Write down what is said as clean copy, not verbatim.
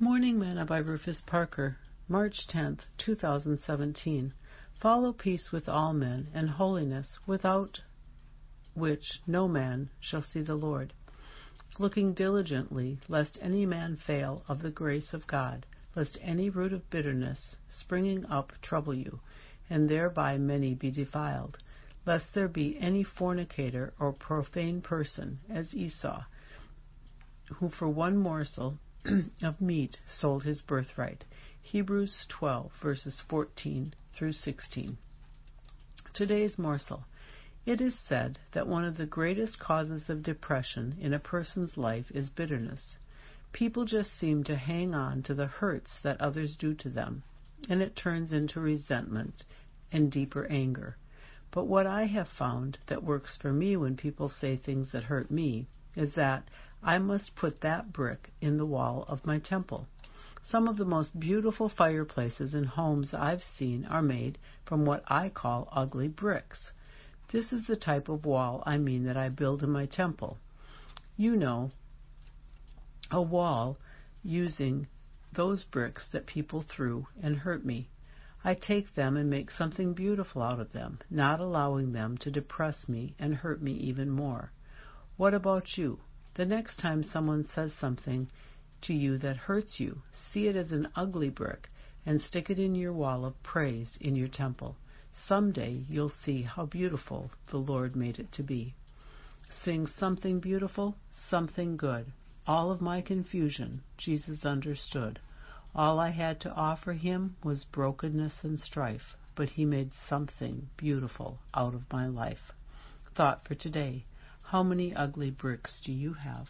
Morning Manna by Rufus Parker, March 10, 2017. Follow peace with all men and holiness, without which no man shall see the Lord. Looking diligently, lest any man fail of the grace of God, lest any root of bitterness springing up trouble you, and thereby many be defiled, lest there be any fornicator or profane person, as Esau, who for one morsel of meat sold his birthright. Hebrews 12, verses 14 through 16. Today's morsel. It is said that one of the greatest causes of depression in a person's life is bitterness. People just seem to hang on to the hurts that others do to them, and it turns into resentment and deeper anger. But what I have found that works for me when people say things that hurt me is that I must put that brick in the wall of my temple. Some of the most beautiful fireplaces and homes I've seen are made from what I call ugly bricks. This is the type of wall I mean that I build in my temple. You know, a wall using those bricks that people threw and hurt me. I take them and make something beautiful out of them, not allowing them to depress me and hurt me even more. What about you? The next time someone says something to you that hurts you, see it as an ugly brick and stick it in your wall of praise in your temple. Someday you'll see how beautiful the Lord made it to be. Sing something beautiful, something good. All of my confusion, Jesus understood. All I had to offer him was brokenness and strife, but he made something beautiful out of my life. Thought for today. How many ugly bricks do you have?